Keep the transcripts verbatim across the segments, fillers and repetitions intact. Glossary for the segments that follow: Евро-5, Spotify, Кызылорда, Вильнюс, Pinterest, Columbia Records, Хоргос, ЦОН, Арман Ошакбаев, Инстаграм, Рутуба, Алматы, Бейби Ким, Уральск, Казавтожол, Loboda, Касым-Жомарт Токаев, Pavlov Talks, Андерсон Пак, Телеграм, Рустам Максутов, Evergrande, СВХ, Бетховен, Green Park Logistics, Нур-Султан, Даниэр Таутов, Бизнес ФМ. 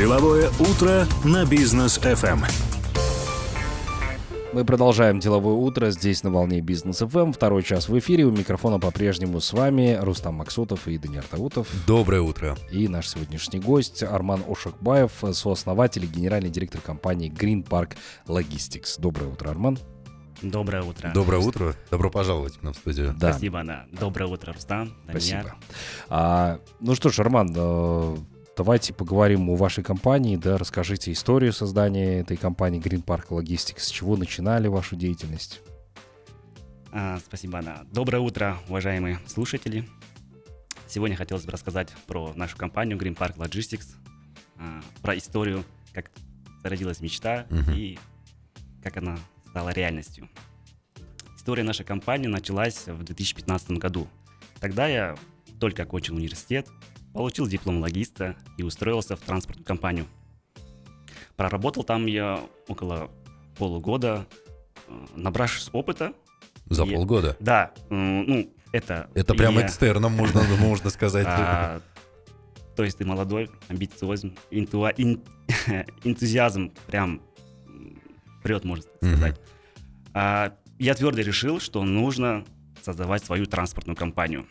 Деловое утро на Бизнес эф эм. Мы продолжаем деловое утро здесь на волне Бизнес ФМ. Второй час в эфире. У микрофона по-прежнему с вами Рустам Максутов и Даниэр Таутов. Доброе утро. И наш сегодняшний гость Арман Ошакбаев, сооснователь и генеральный директор компании Green Park Logistics. Доброе утро, Арман. Доброе утро. Доброе утро. Добро пожаловать к нам в студию. Да. Спасибо, да. Доброе утро, Рустам. Спасибо. А, ну что ж, Арман, давайте поговорим о вашей компании, да, расскажите историю создания этой компании Green Park Logistics, с чего начинали вашу деятельность. А, спасибо, Анна. Доброе утро, уважаемые слушатели. Сегодня хотелось бы рассказать про нашу компанию Green Park Logistics, а, про историю, как зародилась мечта uh-huh. и как она стала реальностью. История нашей компании началась в две тысячи пятнадцатом году. Тогда я только окончил университет, получил диплом логиста и устроился в транспортную компанию. Проработал там я около полугода, набравшись опыта. За и... полгода? Да. Ну, это... Это прям я... экстерном, можно, можно сказать. А, то есть ты молодой, амбициозен, инту... ин... энтузиазм прям прет, можно сказать. Mm-hmm. А, я твердо решил, что нужно создавать свою транспортную компанию.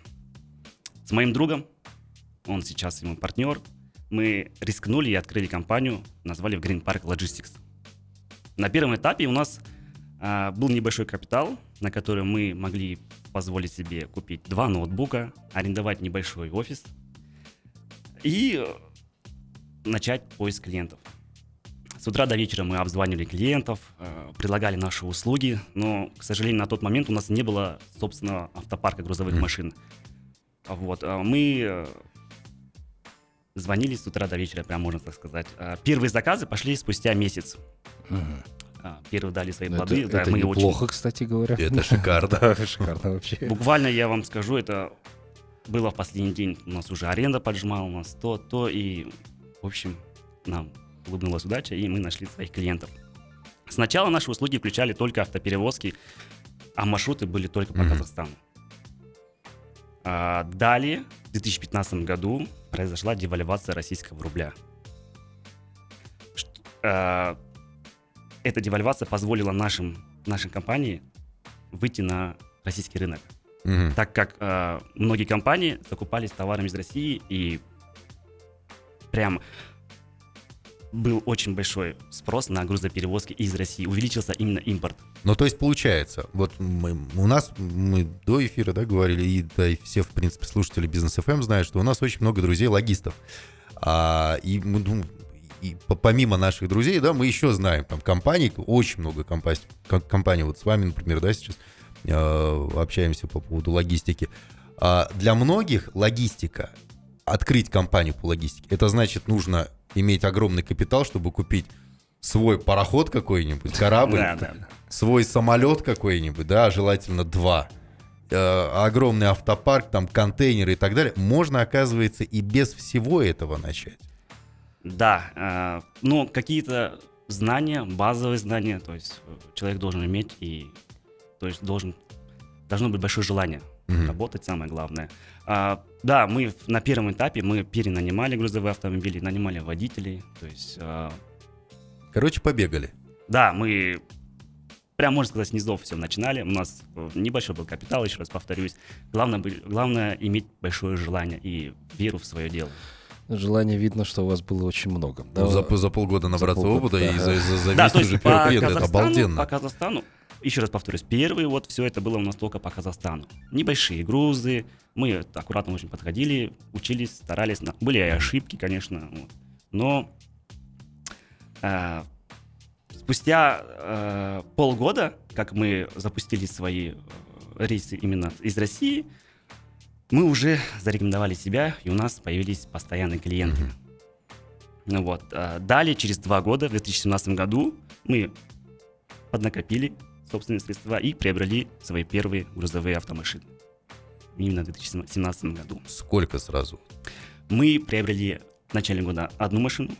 С моим другом, он сейчас ему партнер, мы рискнули и открыли компанию, назвали в Green Park Logistics. На первом этапе у нас а, был небольшой капитал, на который мы могли позволить себе купить два ноутбука, арендовать небольшой офис и начать поиск клиентов. С утра до вечера мы обзванивали клиентов, а, предлагали наши услуги, но, к сожалению, на тот момент у нас не было собственного автопарка грузовых mm. машин. Вот, а мы... Звонили с утра до вечера, прям можно так сказать. Первые заказы пошли спустя месяц. Ага. Первые дали свои плоды. Это, да, это мы неплохо, очень... кстати говоря. Это шикарно. Шикарно вообще. Буквально, я вам скажу, это было в последний день. У нас уже аренда поджимала, у нас то, то. И, в общем, нам улыбнулась удача, и мы нашли своих клиентов. Сначала наши услуги включали только автоперевозки, а маршруты были только по Казахстану. Далее, в две тысячи пятнадцатом году произошла девальвация российского рубля. Эта девальвация позволила нашим, нашей компании выйти на российский рынок, mm-hmm. так как э, многие компании закупались товарами из России, и прям был очень большой спрос на грузоперевозки из России. Увеличился именно импорт. Ну, то есть, получается, вот мы, у нас, мы до эфира, да, говорили, и, да, и все, в принципе, слушатели Бизнес эф эм знают, что у нас очень много друзей-логистов. А, и, ну, и помимо наших друзей, да, мы еще знаем, там, компаний, очень много компаний, компаний, вот с вами, например, да, сейчас э, общаемся по поводу логистики. А для многих логистика, открыть компанию по логистике, это значит, нужно иметь огромный капитал, чтобы купить свой пароход какой-нибудь, корабль, да, да, да. свой самолет какой-нибудь, да, желательно два, э, огромный автопарк, там контейнеры и так далее. Можно, оказывается, и без всего этого начать. Да, э, ну какие-то знания, базовые знания, то есть человек должен иметь и, то есть должен, должно быть большое желание. Mm-hmm. Работать, самое главное. А, да, мы на первом этапе мы перенанимали грузовые автомобили, нанимали водителей, то есть... А... Короче, побегали. Да, мы, прям можно сказать, с низов все начинали. У нас небольшой был капитал, еще раз повторюсь. Главное, главное иметь большое желание и веру в свое дело. Желание видно, что у вас было очень много. Ну, да, за, за полгода набраться за полгода, опыта да. и за, за, за да, то есть уже первый это обалденно. По Казахстану, еще раз повторюсь, первые вот все это было у нас только по Казахстану. Небольшие грузы, мы аккуратно очень подходили, учились, старались. Были и ошибки, конечно. Вот. Но э, спустя э, полгода, как мы запустили свои рейсы именно из России, мы уже зарекомендовали себя, и у нас появились постоянные клиенты. Mm-hmm. Вот. Далее, через два года, в две тысячи семнадцатом году, мы поднакопили собственные средства и приобрели свои первые грузовые автомашины. Именно в две тысячи семнадцатом году. Сколько сразу? Мы приобрели в начале года одну машину,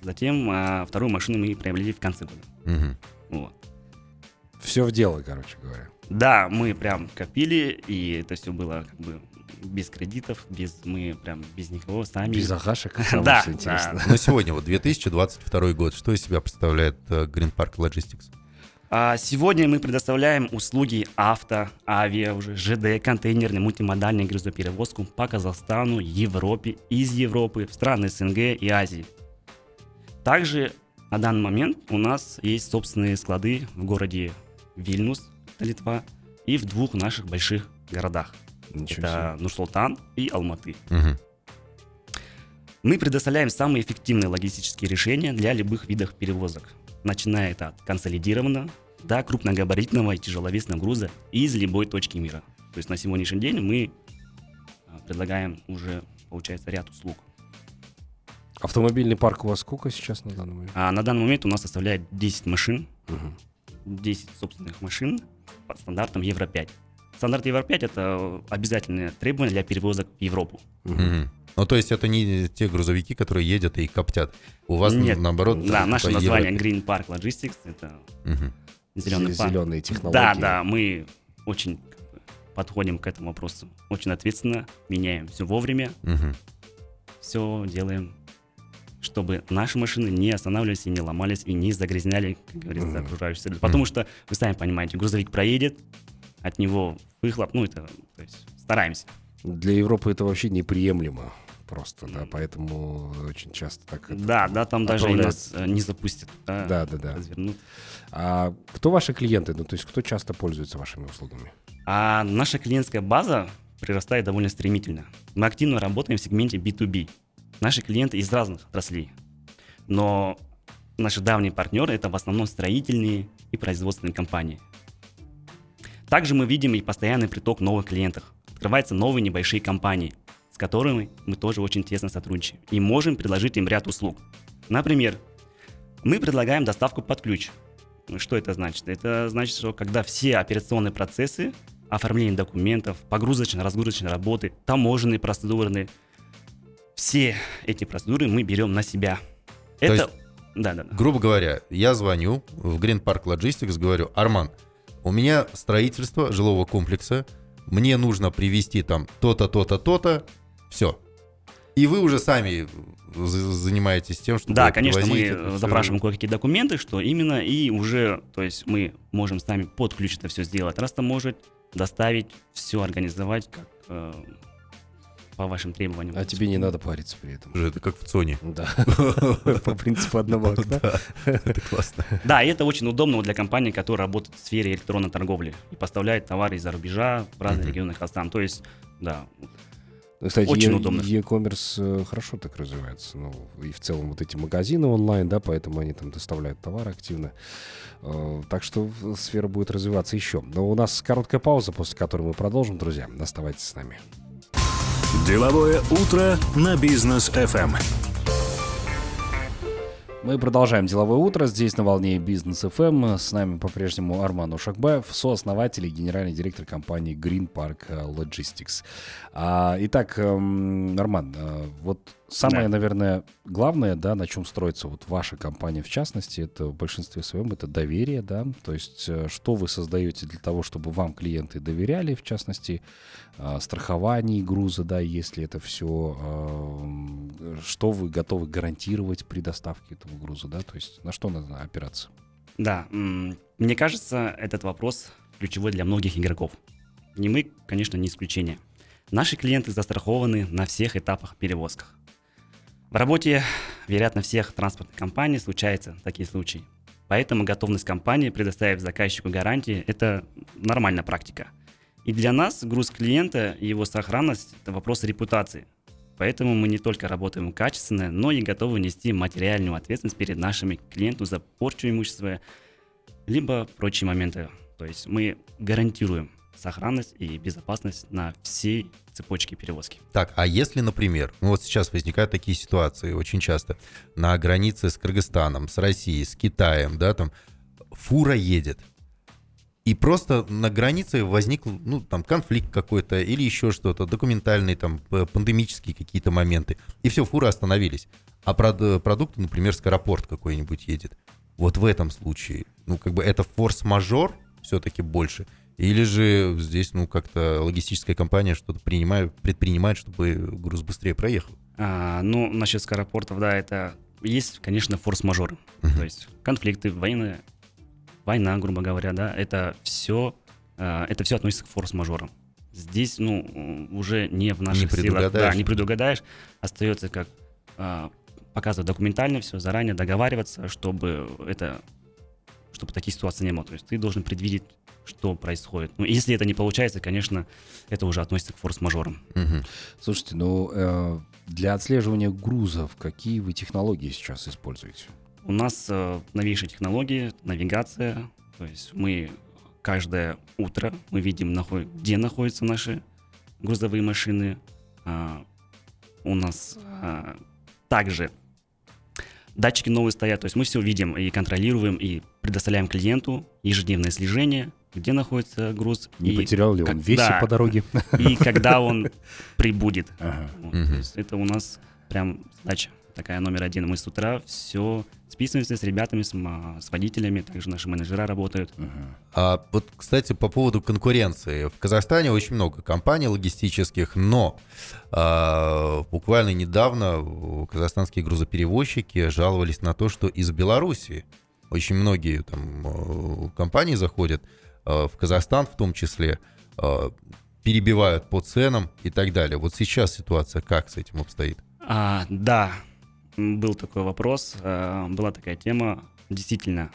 затем а, вторую машину мы приобрели в конце года. Угу. Вот. Все в дело, короче говоря. Да, мы прям копили, и это все было как бы без кредитов, без мы прям без никого сами. Без агашек. Да. Но сегодня вот две тысячи двадцать второй год, что из себя представляет Green Park Logistics? Сегодня мы предоставляем услуги авто, авиа, уже ЖД, контейнерный, мультимодальный грузоперевозку по Казахстану, Европе, из Европы, в страны СНГ и Азии. Также на данный момент у нас есть собственные склады в городе Вильнюс, Литва, и в двух наших больших городах. Ничего Это себе. Нур-Султан и Алматы. Угу. Мы предоставляем самые эффективные логистические решения для любых видов перевозок, начиная это от консолидированного до крупногабаритного и тяжеловесного груза из любой точки мира. То есть на сегодняшний день мы предлагаем уже, получается, ряд услуг. Автомобильный парк у вас сколько сейчас на данный момент? А, на данный момент у нас составляет десять машин, угу. десять собственных машин под стандартом Евро пять. Стандарт Евро пять это обязательное требование для перевозок в Европу. Угу. Ну, то есть это не те грузовики, которые едят и коптят. У вас, Нет, наоборот... Да, наше название Green Park Logistics, это угу. зеленый парк. Зеленые технологии. Да, да, мы очень подходим к этому вопросу. Очень ответственно, меняем все вовремя, угу. все делаем, чтобы наши машины не останавливались и не ломались, и не загрязняли, как говорится, угу. окружающую среду. Потому угу. что, вы сами понимаете, грузовик проедет, от него выхлоп, ну, это, то есть, стараемся. Для Европы это вообще неприемлемо просто, да, поэтому очень часто так... Да, это, да, там даже и нас не запустят. Да, да, да. да. Развернут. А кто ваши клиенты, ну, то есть кто часто пользуется вашими услугами? А наша клиентская база прирастает довольно стремительно. Мы активно работаем в сегменте би ту би. Наши клиенты из разных отраслей, но наши давние партнеры это в основном строительные и производственные компании. Также мы видим и постоянный приток новых клиентов. Открываются новые небольшие компании, с которыми мы тоже очень тесно сотрудничаем и можем предложить им ряд услуг. Например, мы предлагаем доставку под ключ. Что это значит? Это значит, что когда все операционные процессы, оформление документов, погрузочно-разгрузочные работы, таможенные, процедурные, все эти процедуры мы берем на себя. То это, есть, да, да, да. грубо говоря, я звоню в Green Park Logistics, говорю: Арман, у меня строительство жилого комплекса, мне нужно привезти там то-то, то-то, то-то, все. И вы уже сами занимаетесь тем, что... Да, конечно, мы запрашиваем кое-какие документы, что именно, и уже, то есть мы можем сами под ключ это все сделать, растаможить, доставить, все организовать как э, по вашим требованиям. А тебе не надо париться при этом. Это как в ЦОНе. Да, по принципу одного окна. Это классно. Да, и это очень удобно для компании, которая работает в сфере электронной торговли и поставляет товары из-за рубежа в разные регионы Казахстана. То есть, да... Кстати, очень удобно. E-commerce хорошо так развивается. Ну, и в целом вот эти магазины онлайн, да, поэтому они там доставляют товары активно. Так что сфера будет развиваться еще. Но у нас короткая пауза, после которой мы продолжим, друзья. Оставайтесь с нами. Деловое утро на Бизнес эф эм. Мы продолжаем «Деловое утро». Здесь на волне Бизнес эф эм. С нами по-прежнему Арман Ошакбаев, сооснователь и генеральный директор компании Green Park Logistics. Итак, Арман, вот самое, да. наверное, главное, да, на чем строится вот ваша компания в частности, это в большинстве своем это доверие, да, то есть что вы создаете для того, чтобы вам клиенты доверяли, в частности, страхование груза, да, если это все, что вы готовы гарантировать при доставке этого груза, да, то есть на что надо опираться? Да, мне кажется, этот вопрос ключевой для многих игроков. И мы, конечно, не исключение. Наши клиенты застрахованы на всех этапах перевозок. В работе, вероятно, всех транспортных компаний случаются такие случаи. Поэтому готовность компании предоставить заказчику гарантии – это нормальная практика. И для нас груз клиента и его сохранность – это вопрос репутации. Поэтому мы не только работаем качественно, но и готовы нести материальную ответственность перед нашими клиентами за порчу имущества, либо прочие моменты. То есть мы гарантируем сохранность и безопасность на всей цепочке перевозки. Так, а если, например, ну вот сейчас возникают такие ситуации очень часто, на границе с Кыргызстаном, с Россией, с Китаем, да, там фура едет, и просто на границе возник, ну, там, конфликт какой-то или еще что-то, документальные, там, пандемические какие-то моменты, и все, фуры остановились. А продукты, например, скоропорт какой-нибудь едет. Вот в этом случае, ну, как бы это форс-мажор все-таки больше, Или же здесь, ну, как-то логистическая компания что-то принимает, предпринимает, чтобы груз быстрее проехал? А, ну, насчет скоропортов, да, это есть, конечно, форс-мажоры. Uh-huh. То есть конфликты, войны, война, грубо говоря, да, это все, это все относится к форс-мажорам. Здесь, ну, уже не в наших не силах. Да, не предугадаешь. Остается как показывать документально все, заранее договариваться, чтобы это, чтобы таких ситуаций не было. То есть ты должен предвидеть, что происходит. Ну, если это не получается, конечно, это уже относится к форс-мажорам. Угу. Слушайте, ну, э, для отслеживания грузов какие вы технологии сейчас используете? У нас э, новейшие технологии, навигация. То есть мы каждое утро мы видим, наход... где находятся наши грузовые машины. А, у нас а, также датчики новые стоят. То есть мы все видим и контролируем, и предоставляем клиенту ежедневное слежение, где находится груз. Не и потерял ли он вещи да, по дороге? И когда он прибудет. Ага. Вот, угу. То есть это у нас прям задача такая номер один. Мы с утра все списываемся с ребятами, с, с водителями, также наши менеджера работают. Угу. А вот, кстати, по поводу конкуренции. В Казахстане очень много компаний логистических, но а, буквально недавно казахстанские грузоперевозчики жаловались на то, что из Беларуси очень многие там компании заходят в Казахстан, в том числе, перебивают по ценам и так далее. Вот сейчас ситуация как с этим обстоит? А, да, был такой вопрос, была такая тема, действительно.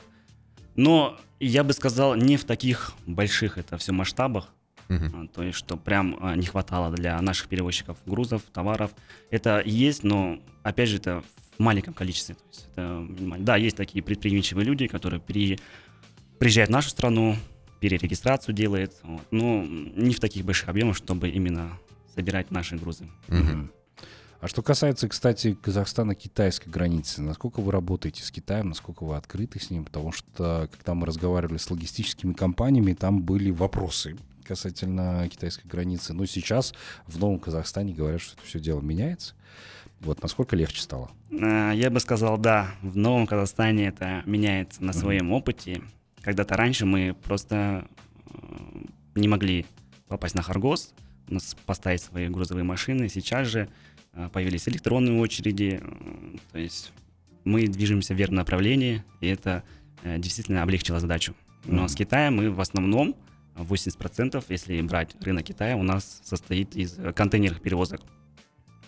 Но я бы сказал, не в таких больших это все масштабах, угу. То есть, что прям не хватало для наших перевозчиков грузов, товаров. Это есть, но, опять же, это в маленьком количестве. То есть это, да, есть такие предприимчивые люди, которые при... приезжает в нашу страну, перерегистрацию делает, вот, но не в таких больших объемах, чтобы именно собирать наши грузы. Угу. А что касается, кстати, Казахстана-китайской границы, насколько вы работаете с Китаем, насколько вы открыты с ним? Потому что, когда мы разговаривали с логистическими компаниями, там были вопросы касательно китайской границы. Но сейчас в Новом Казахстане говорят, что это все дело меняется. Вот, насколько легче стало? Я бы сказал, да, в Новом Казахстане это меняется на своем угу. опыте. Когда-то раньше мы просто не могли попасть на Хоргос, у нас поставить свои грузовые машины. Сейчас же появились электронные очереди. То есть мы движемся в верном направлении, и это действительно облегчило задачу. Но с Китаем мы в основном восемьдесят процентов, если брать рынок Китая, у нас состоит из контейнерных перевозок.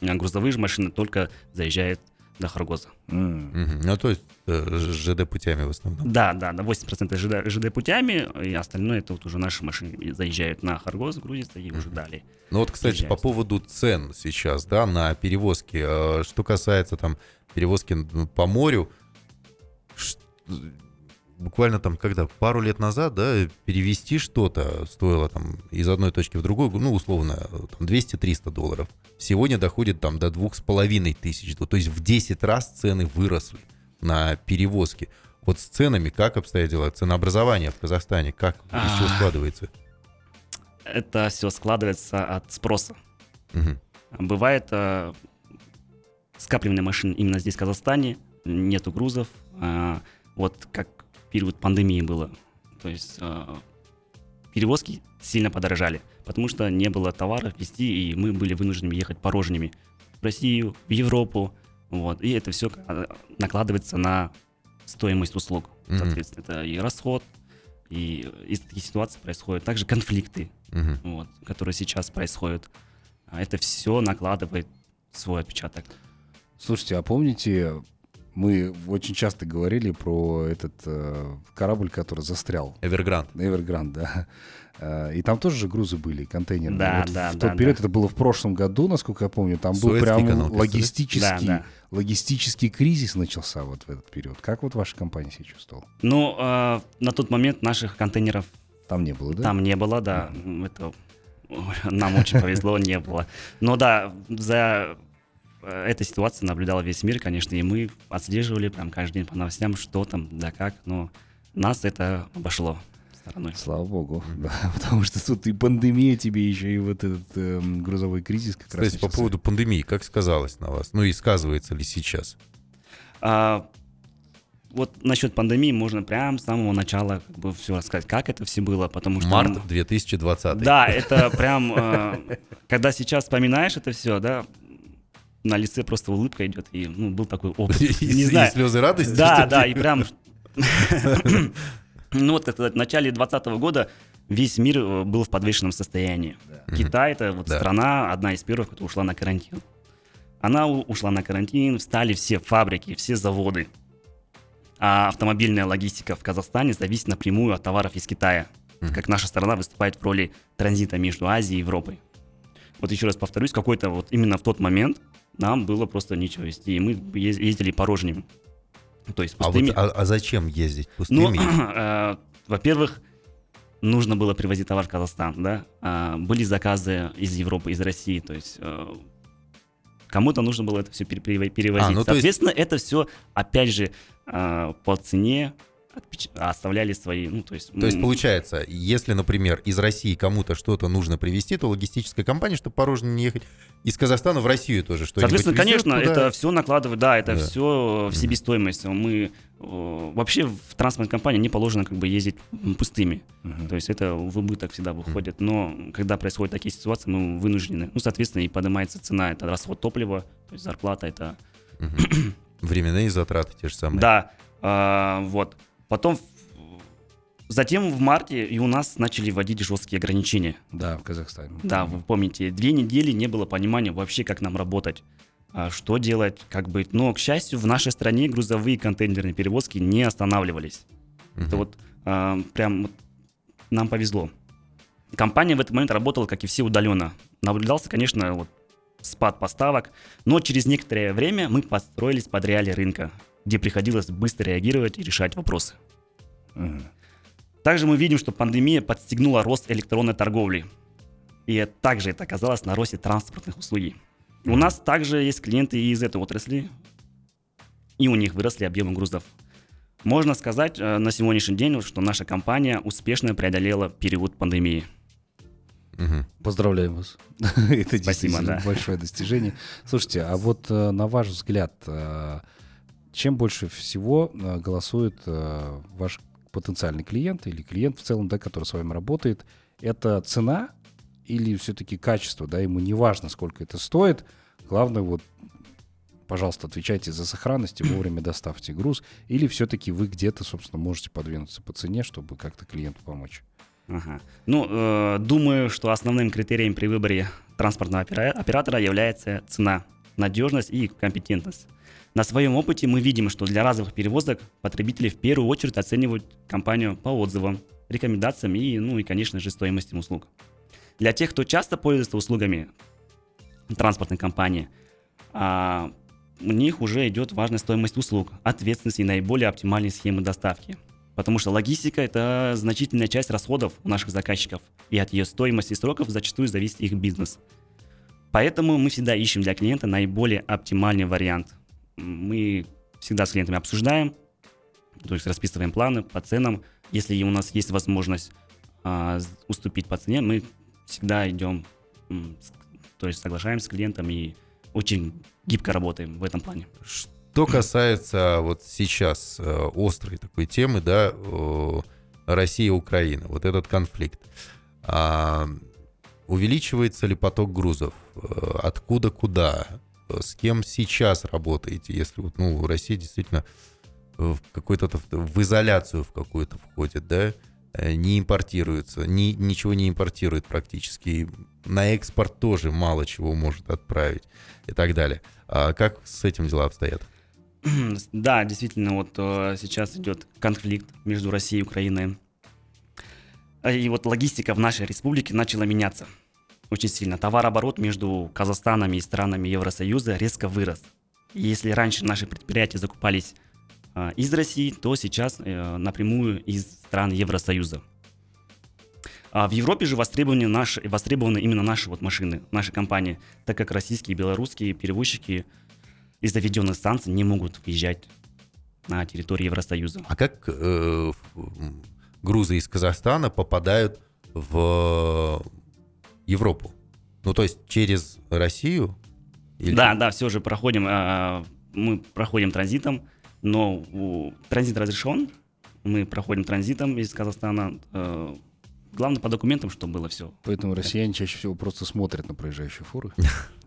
Грузовые же машины только заезжают до Хоргоза. Mm. Mm-hmm. Ну, то есть ЖД путями в основном? Да, да, на восемьдесят процентов ЖД, ЖД путями, и остальное это вот уже наши машины заезжают на Хоргос, грузятся и mm-hmm. уже далее. Ну вот, кстати, заезжают. По поводу цен сейчас, да, на перевозки, что касается там перевозки по морю, буквально там когда, пару лет назад, да, перевезти что-то стоило там из одной точки в другую, ну, условно, там двести-триста долларов. Сегодня доходит там до две с половиной тысячи, то есть в десять раз цены выросли на перевозки. Вот с ценами как обстоят дела? Ценообразование в Казахстане как, из чего складывается? Это все складывается от спроса. Угу. Бывает э, скапливные машины именно здесь, в Казахстане, нету грузов, э, вот как период пандемии было, то есть э, перевозки сильно подорожали, потому что не было товаров везти, и мы были вынуждены ехать порожними в Россию, в Европу, вот, и это все накладывается на стоимость услуг, mm-hmm. соответственно, это и расход, и из таких ситуаций происходят также конфликты, mm-hmm. вот, которые сейчас происходят, это все накладывает свой отпечаток. Слушайте, а помните... Мы очень часто говорили про этот э, корабль, который застрял. Evergrande. Evergrande, да. Э, и там тоже же грузы были, контейнеры. Да, вот да, в тот да, период да. это было в прошлом году, насколько я помню. Там Суэцкий был прям канал, логистический, да, да. логистический кризис начался вот в этот период. Как вот ваша компания себя чувствовала? Ну, э, на тот момент наших контейнеров... Там не было, да? Там не было, да. Mm-hmm. Это... Нам очень повезло, не было. Но да, за... Эта ситуация наблюдала весь мир, конечно, и мы отслеживали прям каждый день по новостям, что там, да как, но нас это обошло стороной. Слава богу, да, потому что тут и пандемия тебе еще, и вот этот э, грузовой кризис как Кстати, раз Кстати, по поводу пандемии, как сказалось на вас? Ну и сказывается ли сейчас? А, Вот насчет пандемии можно прям с самого начала как бы все рассказать, как это все было, потому что... Март две тысячи двадцатый. Да, это прям... Когда сейчас вспоминаешь это все, да, на лице просто улыбка идет, и был такой опыт. И слезы радости. Да, да, и прям... Ну вот, как сказать, в начале двадцатого года весь мир был в подвешенном состоянии. Китай — это страна, одна из первых, которая ушла на карантин. Она ушла на карантин, встали все фабрики, все заводы. А автомобильная логистика в Казахстане зависит напрямую от товаров из Китая, mm-hmm. как наша страна выступает в роли транзита между Азией и Европой. Вот еще раз повторюсь, какой-то вот именно в тот момент нам было просто нечего вести, и мы ездили порожними, то есть пустыми. А, вот, а, а зачем ездить пустыми? Ну, во-первых, нужно было привозить товар в Казахстан, да? А, были заказы из Европы, из России, то есть... Кому-то нужно было это все перевозить. А, ну, Соответственно, есть... это все, опять же, по цене оставляли свои... Ну, то есть... то есть, получается, если, например, из России кому-то что-то нужно привезти, то логистическая компания, чтобы порожнее не ехать, из Казахстана в Россию тоже что-нибудь везет. Соответственно, конечно, туда? Это все накладывает, да, это да. все в себестоимость. Mm-hmm. Мы... Вообще в транспортной компании не положено как бы ездить пустыми. Uh-huh. То есть это в убыток всегда выходит. Uh-huh. Но когда происходят такие ситуации, мы вынуждены. Ну, соответственно, и поднимается цена. Это расход топлива, то есть зарплата, это... Uh-huh. Временные затраты те же самые. Да, а, вот. Потом... Затем в марте и у нас начали вводить жесткие ограничения. Да, в Казахстане. Да, вы помните. Две недели не было понимания вообще, как нам работать. Что делать, как быть. Но, к счастью, в нашей стране грузовые контейнерные перевозки не останавливались. Uh-huh. Это вот э, прям вот нам повезло. Компания в этот момент работала, как и все, удаленно. Наблюдался, конечно, вот, спад поставок, но через некоторое время мы подстроились под реалии рынка, где приходилось быстро реагировать и решать вопросы. Uh-huh. Также мы видим, что пандемия подстегнула рост электронной торговли. И также это оказалось на росте транспортных услуг. У нас также есть клиенты из этой отрасли, и у них выросли объемы грузов. Можно сказать на сегодняшний день, что наша компания успешно преодолела период пандемии. Угу. Поздравляем вас. Это действительно большое достижение. Слушайте, а вот на ваш взгляд, чем больше всего голосует ваш потенциальный клиент или клиент в целом, да, который с вами работает, это цена? Или все-таки качество, да, ему не важно, сколько это стоит. Главное, вот, пожалуйста, отвечайте за сохранность и вовремя доставьте груз. Или все-таки вы где-то, собственно, можете подвинуться по цене, чтобы как-то клиенту помочь. Ага. Ну, э, думаю, что основным критерием при выборе транспортного опера- оператора является цена, надежность и компетентность. На своем опыте мы видим, что для разовых перевозок потребители в первую очередь оценивают компанию по отзывам, рекомендациям и, ну, и, конечно же, стоимости услуг. Для тех, кто часто пользуется услугами транспортной компании, а, у них уже идет важная стоимость услуг, ответственность и наиболее оптимальные схемы доставки. Потому что логистика – это значительная часть расходов у наших заказчиков, и от ее стоимости и сроков зачастую зависит их бизнес. Поэтому мы всегда ищем для клиента наиболее оптимальный вариант. Мы всегда с клиентами обсуждаем, то есть расписываем планы по ценам. Если у нас есть возможность а, уступить по цене, мы всегда идем, то есть соглашаемся с клиентом и очень гибко работаем в этом плане. Что касается вот сейчас острой такой темы, да, Россия-Украина, вот этот конфликт. А увеличивается ли поток грузов? Откуда куда? С кем сейчас работаете? Если вот, ну, Россия действительно в какой-то в изоляцию в какую-то входит, да? Не импортируется, ни, ничего не импортирует практически. На экспорт тоже мало чего может отправить и так далее. А как с этим дела обстоят? Да, действительно, вот сейчас идет конфликт между Россией и Украиной. И вот логистика в нашей республике начала меняться очень сильно. Товарооборот между Казахстаном и странами Евросоюза резко вырос. И если раньше наши предприятия закупались из России, то сейчас напрямую из стран Евросоюза. А в Европе же востребованы, наши, востребованы именно наши вот машины, наши компании, так как российские и белорусские перевозчики из-за введенных санкций не могут въезжать на территорию Евросоюза. А как э, грузы из Казахстана попадают в Европу? Ну, то есть через Россию? Или... Да, да, все же проходим, э, мы проходим транзитом. Но транзит разрешен. Мы проходим транзитом из Казахстана. Главное, по документам, чтобы было все. Поэтому россияне чаще всего просто смотрят на проезжающие фуры,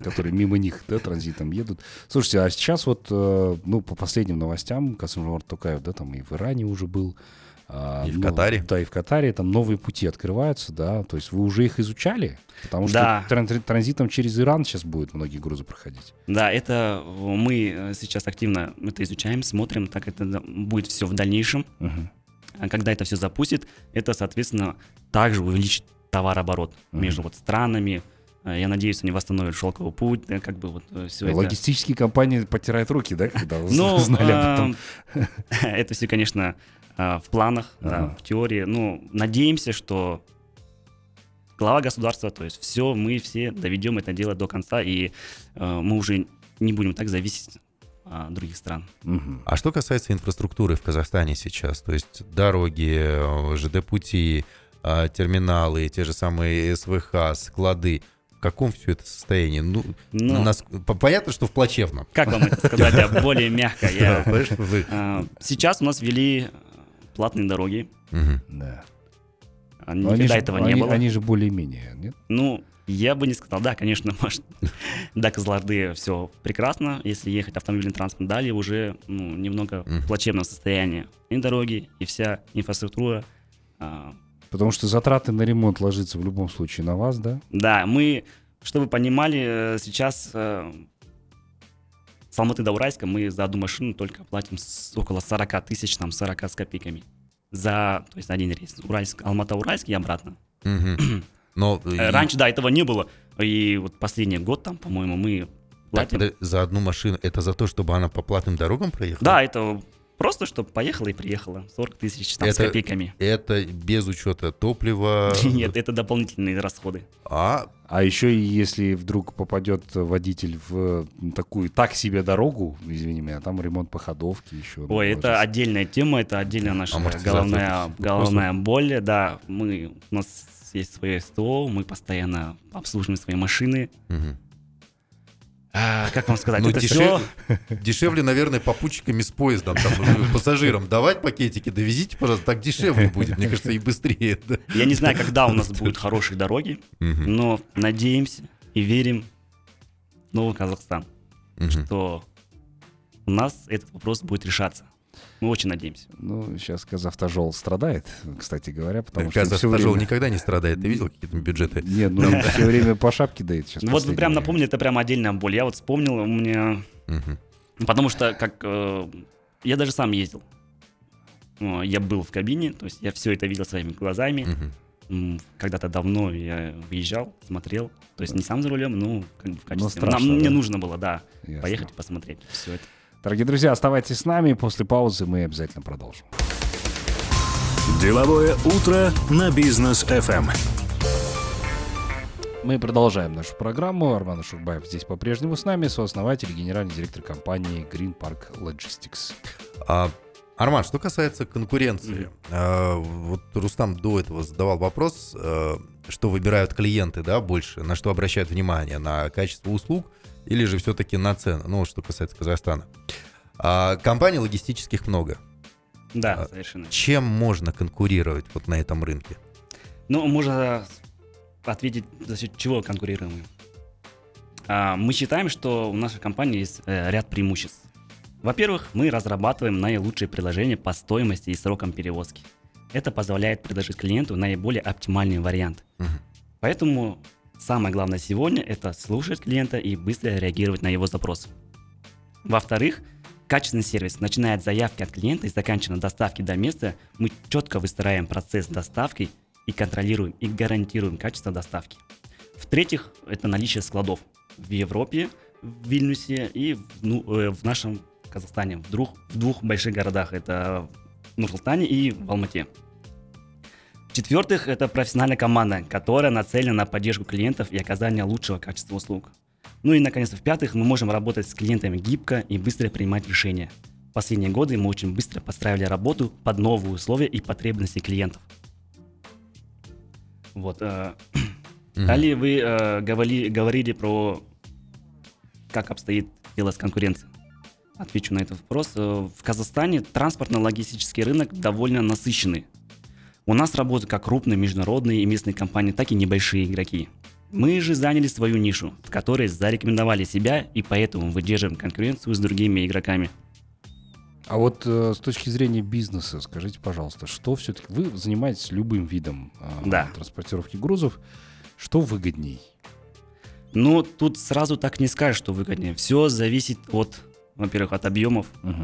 которые мимо них транзитом едут. Слушайте, а сейчас вот по последним новостям Касым-Жомарт Токаев и в Иране уже был. И в Катаре. Да, и в Катаре. Там новые пути открываются, да. То есть вы уже их изучали? Потому что транзитом через Иран сейчас будут многие грузы проходить. Да, это мы сейчас активно это изучаем, смотрим, как это будет все в дальнейшем. Когда это все запустит, это, соответственно, также увеличит товарооборот mm-hmm. между вот странами. Я надеюсь, они восстановят шелковый путь, да, как бы вот все это. Логистические компании потирают руки, да, когда узнали об этом? Это все, конечно, в планах, в теории. Ну, надеемся, что глава государства, то есть все, мы все доведем это дело до конца, и мы уже не будем так зависеть других стран. Угу. А что касается инфраструктуры в Казахстане сейчас, то есть дороги, ЖД-пути, терминалы, те же самые СВХ, склады, в каком все это состоянии? Ну, ну нас... понятно, что в плачевном. Как вам это сказать, более мягко? Сейчас у нас ввели платные дороги. Никогда этого не было. Они же более-менее, нет? Ну, я бы не сказал, да, конечно, может, до Кызылорды все прекрасно, если ехать автомобильным транспортом, далее уже ну, немного в плачевном состоянии и дороги, и вся инфраструктура. Потому что затраты на ремонт ложатся в любом случае на вас, да? Да, мы, чтобы вы понимали, сейчас э, с Алматы до Уральска мы за одну машину только платим с, около сорок тысяч, там сорок с копейками, за, то есть один рейс, Уральск, Алмата-Уральск и обратно. Но раньше, и... да, этого не было. И вот последний год там, по-моему, мы платим. Так, за одну машину, это за то, чтобы она по платным дорогам проехала? Да, это просто, чтобы поехала и приехала. сорок тысяч там, это, с копейками. Это без учета топлива? Нет, это дополнительные расходы. А... а еще если вдруг попадет водитель в такую так себе дорогу, извини меня, там ремонт по ходовке еще. Ой, это сейчас отдельная тема, это отдельная наша а головная, головная боль. Да, мы... у нас есть свое СТО, мы постоянно обслуживаем свои машины. Угу. А, как вам сказать, ну, это дешев... все... Дешевле, наверное, попутчиками с поездом, там, пассажирам давать пакетики, довезите, пожалуйста, так дешевле будет, мне кажется, и быстрее. Да? Я не знаю, когда у нас будут хорошие дороги, угу. но надеемся и верим в новый Казахстан, угу. что у нас этот вопрос будет решаться. Мы очень надеемся. Ну, сейчас Казавтожол страдает, кстати говоря, потому да, что... Казавтожол время... никогда не страдает. Ты видел какие-то бюджеты? Нет, ну он все время по шапке дает сейчас. Вот вы прям напомнили, это прям отдельная боль. Я вот вспомнил, у меня... Потому что как... Я даже сам ездил. Я был в кабине, то есть я все это видел своими глазами. Когда-то давно я выезжал, смотрел. То есть не сам за рулем, но как бы в качестве... Мне нужно было, да, поехать и посмотреть все это. Дорогие друзья, оставайтесь с нами. После паузы мы обязательно продолжим. Деловое утро на Бизнес эф эм. Мы продолжаем нашу программу. Арман Ошакбаев здесь по-прежнему с нами, сооснователь и генеральный директор компании Green Park Logistics. А, Арман, что касается конкуренции. Mm-hmm. А, вот Рустам до этого задавал вопрос, а, что выбирают клиенты, да, больше, на что обращают внимание, на качество услуг или же все-таки на цену, ну, что касается Казахстана. А, компаний логистических много. Да, совершенно. А, чем можно конкурировать вот на этом рынке? Ну, можно ответить, за счет чего конкурируем. А, мы считаем, что у нашей компании есть э, ряд преимуществ. Во-первых, мы разрабатываем наилучшие приложения по стоимости и срокам перевозки. Это позволяет предложить клиенту наиболее оптимальный вариант. Угу. Поэтому... Самое главное сегодня – это слушать клиента и быстро реагировать на его запрос. Во-вторых, качественный сервис, начиная от заявки от клиента и заканчивая доставкой до места, мы четко выстраиваем процесс доставки и контролируем и гарантируем качество доставки. В-третьих, это наличие складов в Европе, в Вильнюсе и в, ну, э, в нашем Казахстане, в двух, в двух больших городах – это в Нур-Султане и в Алматы. В-четвертых, это профессиональная команда, которая нацелена на поддержку клиентов и оказание лучшего качества услуг. Ну и, наконец, в-пятых, мы можем работать с клиентами гибко и быстро принимать решения. В последние годы мы очень быстро подстраивали работу под новые условия и потребности клиентов. Вот. Э, mm-hmm. Далее вы э, говорили, говорили про, как обстоит дело с конкуренцией. Отвечу на этот вопрос. В Казахстане транспортно-логистический рынок довольно насыщенный. У нас работают как крупные международные и местные компании, так и небольшие игроки. Мы же заняли свою нишу, в которой зарекомендовали себя, и поэтому выдерживаем конкуренцию с другими игроками. А вот э, с точки зрения бизнеса, скажите, пожалуйста, что все-таки вы занимаетесь любым видом э, да. транспортировки грузов, что выгодней? Ну, тут сразу так не скажешь, что выгоднее. Все зависит от, во-первых, от объемов, угу.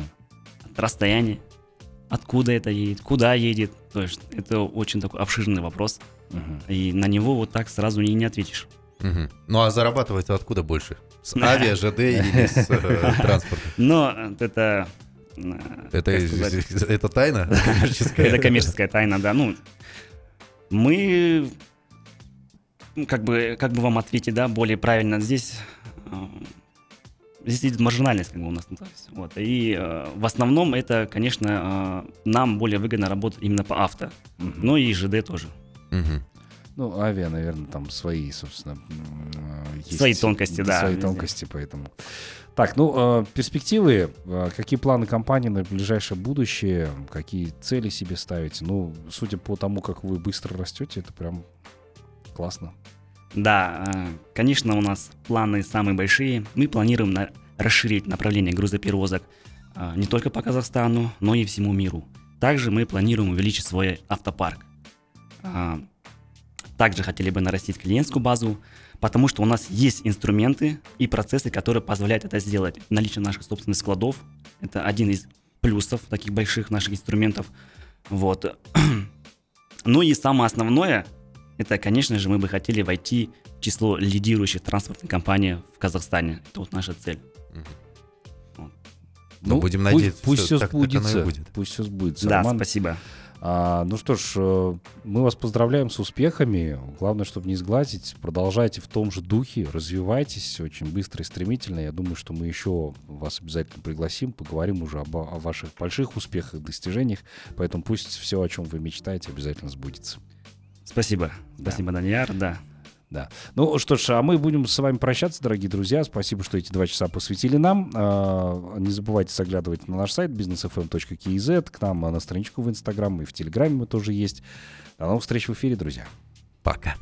от расстояния, откуда это едет, куда едет. То есть это очень такой обширный вопрос, угу. и на него вот так сразу и не ответишь. Угу. Ну, а зарабатывать откуда больше? С авиа, ЖД или с транспорта? Ну, это... Это, это тайна? Это коммерческая тайна, да. Ну, мы, как бы, как бы вам ответить, да, более правильно, здесь, здесь идет маржинальность, как бы у нас. Вот. И в основном это, конечно, нам более выгодно работать именно по авто, mm-hmm. но и ЖД тоже. Mm-hmm. Ну, авиа, наверное, там свои, собственно, есть. Свои тонкости, да. Свои тонкости, поэтому. Так, ну, э, перспективы, э, какие планы компании на ближайшее будущее, какие цели себе ставите? Ну, судя по тому, как вы быстро растете, это прям классно. Да, э, конечно, у нас планы самые большие. Мы планируем на, расширить направление грузоперевозок э, не только по Казахстану, но и всему миру. Также мы планируем увеличить свой автопарк. Э, Также хотели бы нарастить клиентскую базу, потому что у нас есть инструменты и процессы, которые позволяют это сделать. Наличие наших собственных складов – это один из плюсов таких больших наших инструментов. Вот. Ну и самое основное – это, конечно же, мы бы хотели войти в число лидирующих транспортных компаний в Казахстане. Это вот наша цель. Вот. Ну, ну, будем надеяться, пусть, что пусть все так, так оно и будет. Пусть все сбудется. Да, Арман, спасибо. А, ну что ж, мы вас поздравляем с успехами. Главное, чтобы не сглазить. Продолжайте в том же духе, развивайтесь очень быстро и стремительно. Я думаю, что мы еще вас обязательно пригласим, поговорим уже об, о ваших больших успехах, достижениях. Поэтому пусть все, о чем вы мечтаете, обязательно сбудется. Спасибо. Да. Спасибо, Даниэр. Да. Да. Ну что ж, а мы будем с вами прощаться, дорогие друзья. Спасибо, что эти два часа посвятили нам. Не забывайте заглядывать на наш сайт бизнес эф эм точка кей зет, к нам на страничку в Инстаграм и в Телеграме мы тоже есть. До новых встреч в эфире, друзья. Пока.